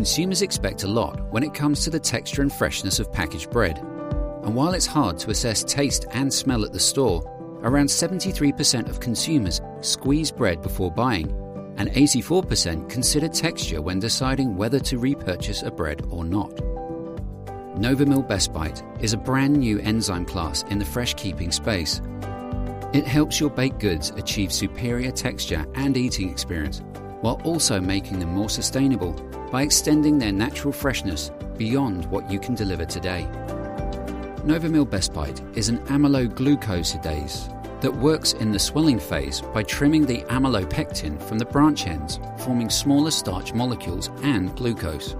consumers expect a lot when it comes to the texture and freshness of packaged bread. And while it's hard to assess taste and smell at the store, around 73% of consumers squeeze bread before buying, and 84% consider texture when deciding whether to repurchase a bread or not. Novamyl® Best Bite is a brand new enzyme class in the fresh keeping space. It helps your baked goods achieve superior texture and eating experience, while also making them more sustainable by extending their natural freshness beyond what you can deliver today. Novamyl® Best Bite is an amyloglucosidase that works in the swelling phase by trimming the amylopectin from the branch ends, forming smaller starch molecules and glucose.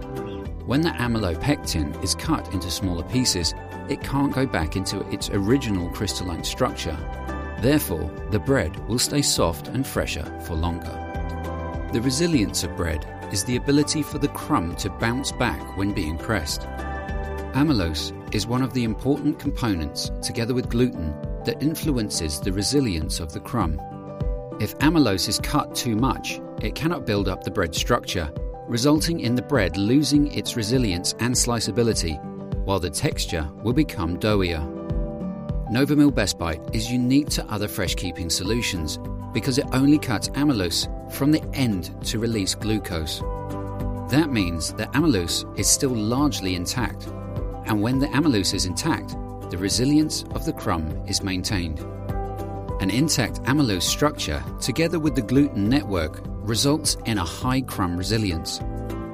When the amylopectin is cut into smaller pieces, it can't go back into its original crystalline structure. Therefore, the bread will stay soft and fresher for longer. The resilience of bread is the ability for the crumb to bounce back when being pressed. Amylose is one of the important components, together with gluten, that influences the resilience of the crumb. If amylose is cut too much, it cannot build up the bread structure, resulting in the bread losing its resilience and sliceability, while the texture will become doughier. Novamyl® Best Bite is unique to other fresh keeping solutions because it only cuts amylose from the end to release glucose. That means that amylose is still largely intact, and when the amylose is intact, the resilience of the crumb is maintained. An intact amylose structure, together with the gluten network, results in a high crumb resilience.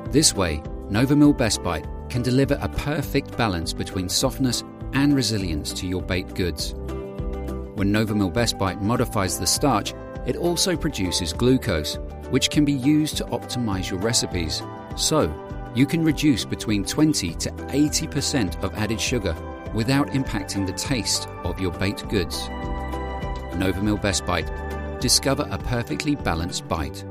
This way, Novamyl® Best Bite can deliver a perfect balance between softness and resilience to your baked goods. When Novamyl® Best Bite modifies the starch, it also produces glucose, which can be used to optimize your recipes. So, you can reduce between 20 to 80% of added sugar without impacting the taste of your baked goods. Novamyl® Best Bite. Discover a perfectly balanced bite.